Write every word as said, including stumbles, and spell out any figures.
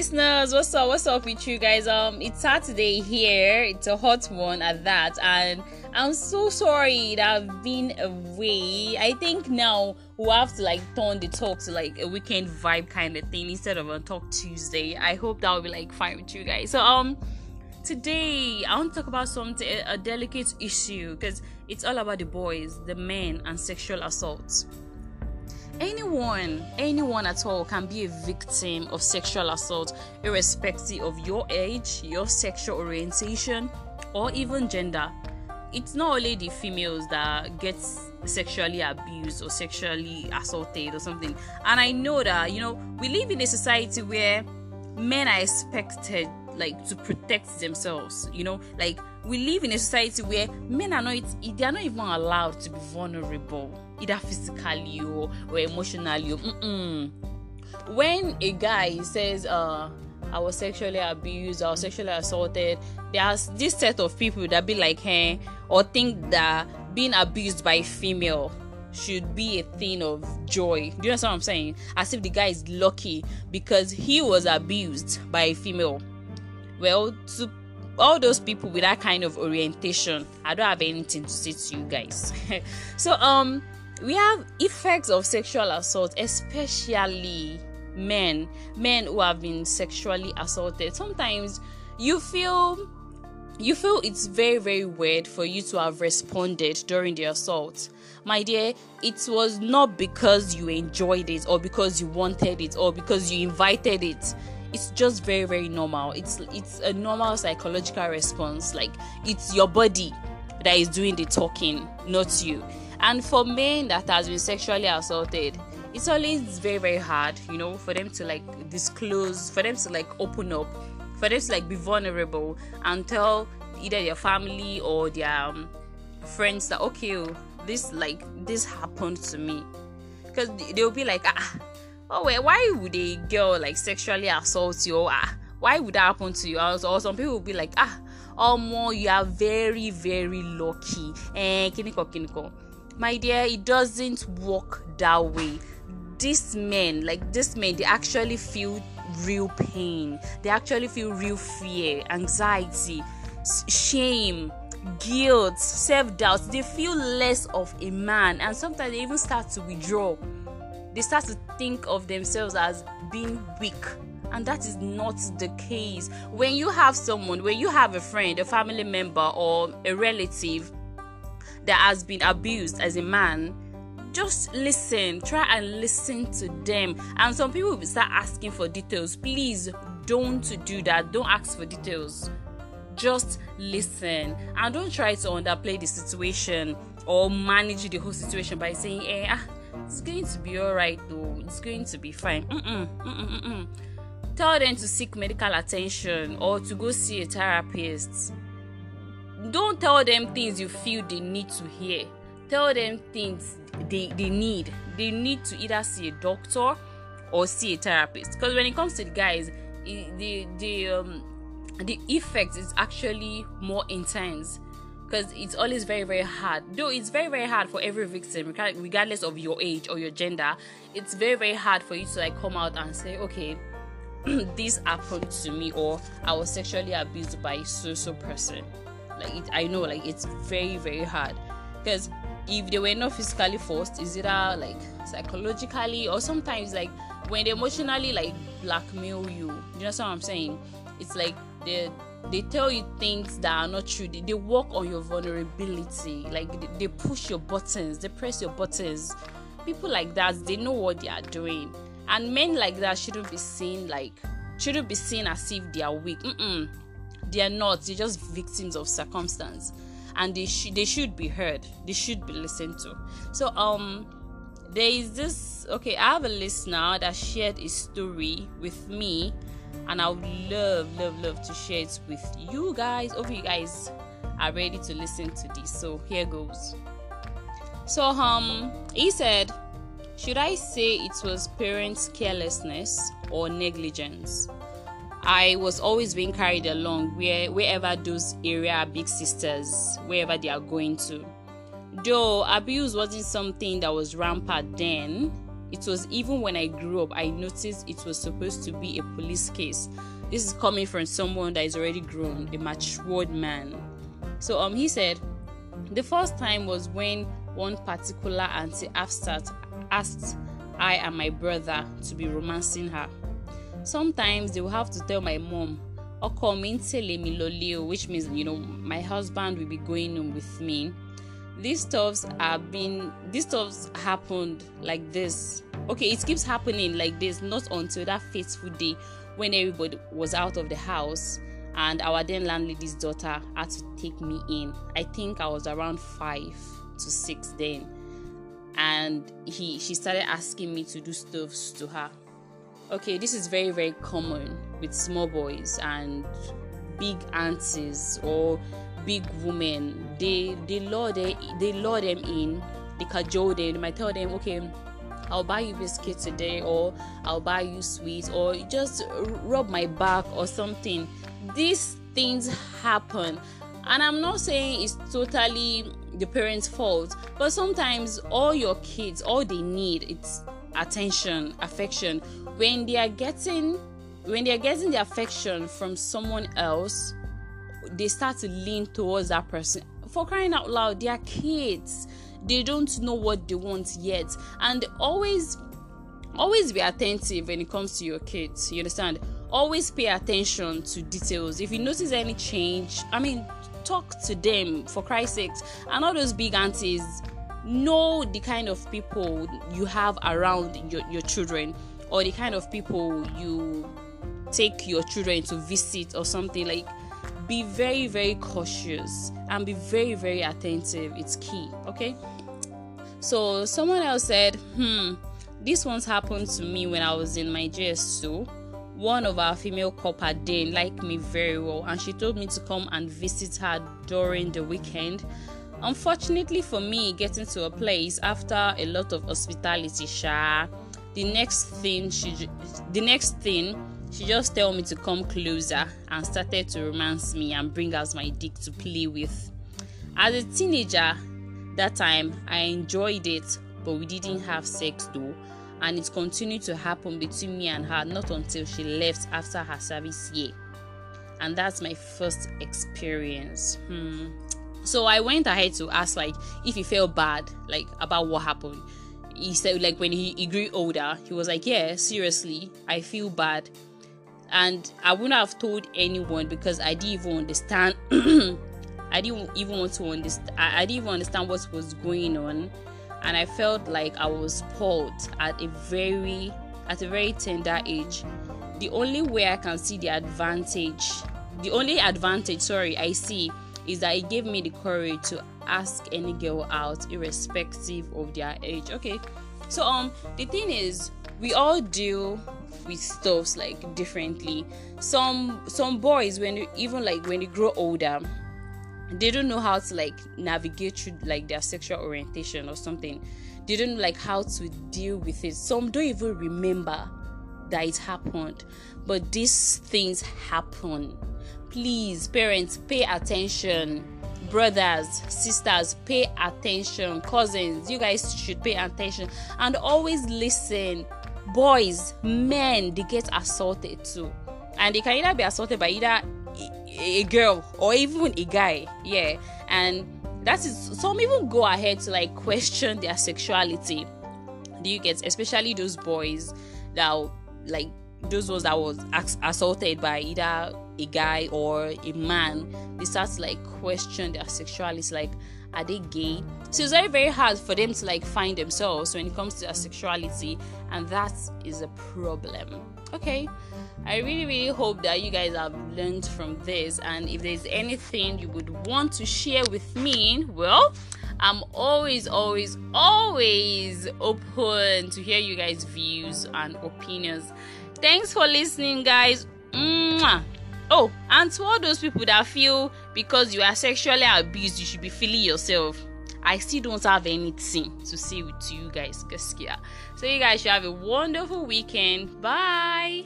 listeners, what's up what's up with you guys? Um it's Saturday here, it's a hot one at that, and I'm so sorry that I've been away. I think now we'll have to like turn the talk to like a weekend vibe kind of thing instead of a Talk Tuesday. I hope that will be like fine with you guys. So um today I want to talk about something, a delicate issue, because it's all about the boys, the men, and sexual assault. Anyone, anyone at all can be a victim of sexual assault, irrespective of your age, your sexual orientation, or even gender. It's not only the females that get sexually abused or sexually assaulted or something. And I know that, you know, we live in a society where men are expected like to protect themselves, you know, like we live in a society where men are not, they are not even allowed to be vulnerable, either physically or, or emotionally. Mm-mm. When a guy says, uh, I was sexually abused, I was sexually assaulted, there's this set of people that be like, hey, or think that being abused by a female should be a thing of joy. Do you understand what I'm saying? As if the guy is lucky because he was abused by a female. Well, to all those people with that kind of orientation, I don't have anything to say to you guys. So um we have effects of sexual assault, especially men men who have been sexually assaulted. Sometimes you feel you feel it's very, very weird for you to have responded during the assault. My dear, it was not because you enjoyed it or because you wanted it or because you invited it. It's just very, very normal. It's it's a normal psychological response. Like, it's your body that is doing the talking, not you. And for men that has been sexually assaulted, it's always very, very hard, you know, for them to like disclose, for them to like open up, for them to like be vulnerable and tell either their family or their um, friends that, okay, this like this happened to me. Because they'll be like, ah, oh well, why would a girl like sexually assault you? Ah, why would that happen to you? Or some people will be like, ah, omo, you are very, very lucky. Eh, kiniko, kiniko. My dear, it doesn't work that way. These men, like these men, they actually feel real pain. They actually feel real fear, anxiety, shame, guilt, self-doubt. They feel less of a man, and sometimes they even start to withdraw. They start to think of themselves as being weak, and that is not the case. When you have someone, when you have a friend, a family member, or a relative that has been abused as a man, just listen, try and listen to them. And some people will start asking for details. Please don't do that. Don't ask for details. Just listen, and don't try to underplay the situation or manage the whole situation by saying, eh, ah, it's going to be all right though, it's going to be fine. Mm-mm, mm-mm, mm-mm. Tell them to seek medical attention or to go see a therapist. Don't tell them things you feel they need to hear. Tell them things they, they need. They need to either see a doctor or see a therapist. Because when it comes to the guys, the, the, um, the effect is actually more intense. Because it's always very, very hard. Though it's very, very hard for every victim, regardless of your age or your gender. It's very, very hard for you to like come out and say, okay, this happened to me, or I was sexually abused by so-so person. Like, it, I know, like, it's very, very hard. Because if they were not physically forced, it's either like psychologically, or sometimes like when they emotionally like blackmail you. You know what I'm saying? It's like they're They tell you things that are not true. They, they work on your vulnerability. Like, they, they push your buttons. They press your buttons. People like that, they know what they are doing. And men like that shouldn't be seen like... shouldn't be seen as if they are weak. Mm-mm. They are not. They're just victims of circumstance. And they, sh- they should be heard. They should be listened to. So, um... there is this... Okay, I have a listener that shared his story with me, and I would love, love, love to share it with you guys. Hope you guys are ready to listen to this. So here goes. So um, he said, should I say it was parents' carelessness or negligence? I was always being carried along where wherever those area big sisters, wherever they are going to. Though abuse wasn't something that was rampant then, It was even when I grew up, I noticed it was supposed to be a police case. This is coming from someone that is already grown, a matured man. So um, he said, the first time was when one particular Auntie Afsat asked I and my brother to be romancing her. Sometimes they will have to tell my mom, which means, you know, my husband will be going home with me. These stuffs have been, these stuffs happened like this. Okay, it keeps happening like this, not until that fateful day when everybody was out of the house and our then landlady's daughter had to take me in. I think I was around five to six then. And he, she started asking me to do stuffs to her. Okay, this is very, very common with small boys and big aunties or big women. They they lure they they lure them in, they cajole them, they might tell them, okay, I'll buy you biscuit today, or I'll buy you sweets, or just rub my back or something. These things happen. And I'm not saying it's totally the parents' fault, but sometimes all your kids, all they need is attention, affection. When they are getting when they are getting the affection from someone else, they start to lean towards that person. For crying out loud, they are kids. They don't know what they want yet. And always always be attentive when it comes to your kids. You understand? Always pay attention to details. If you notice any change, I mean, talk to them, for Christ's sake. And all those big aunties, know the kind of people you have around your, your children, or the kind of people you take your children to visit or something. Like, be very, very cautious and be very, very attentive. It's key, okay? So someone else said, hmm, this once happened to me when I was in my J S two. One of our female copper didn't like me very well, and she told me to come and visit her during the weekend. Unfortunately for me, getting to a place after a lot of hospitality, sha, the next thing she, the next thing she just told me to come closer and started to romance me and bring out my dick to play with. As a teenager, that time, I enjoyed it, but we didn't have sex though, and it continued to happen between me and her, not until she left after her service year. And that's my first experience. Hmm. So I went ahead to ask, like, if he felt bad, like, about what happened. He said, like, when he, he grew older, he was like, yeah, seriously, I feel bad. And I wouldn't have told anyone because I didn't even understand. I didn't even want to understand. I, I didn't even understand what was going on. And I felt like I was spoiled at a very, at a very tender age. The only way I can see the advantage, the only advantage, sorry, I see is that it gave me the courage to ask any girl out irrespective of their age. Okay, so um the thing is, we all deal with stuffs like differently. Some some boys, when they, even like when they grow older, they don't know how to like navigate through like their sexual orientation or something. They don't like how to deal with it. Some don't even remember that it happened, but these things happen. Please, parents, pay attention. Brothers, sisters, pay attention. Cousins, you guys should pay attention and always listen. Boys, men, they get assaulted too, and they can either be assaulted by either a girl or even a guy. Yeah, and that is, some even go ahead to like question their sexuality. Do you get? Especially those boys that like those ones that was assaulted by either a guy or a man, they start to like question their sexuality. Like, are they gay? So it's very, very hard for them to like find themselves when it comes to their sexuality, and that is a problem. Okay, I really, really hope that you guys have learned from this, and if there's anything you would want to share with me, well, I'm always, always, always open to hear you guys' views and opinions. Thanks for listening, guys. Mwah. Oh, and to all those people that feel because you are sexually abused, you should be feeling yourself. I still don't have anything to say to you guys. So you guys should have a wonderful weekend. Bye.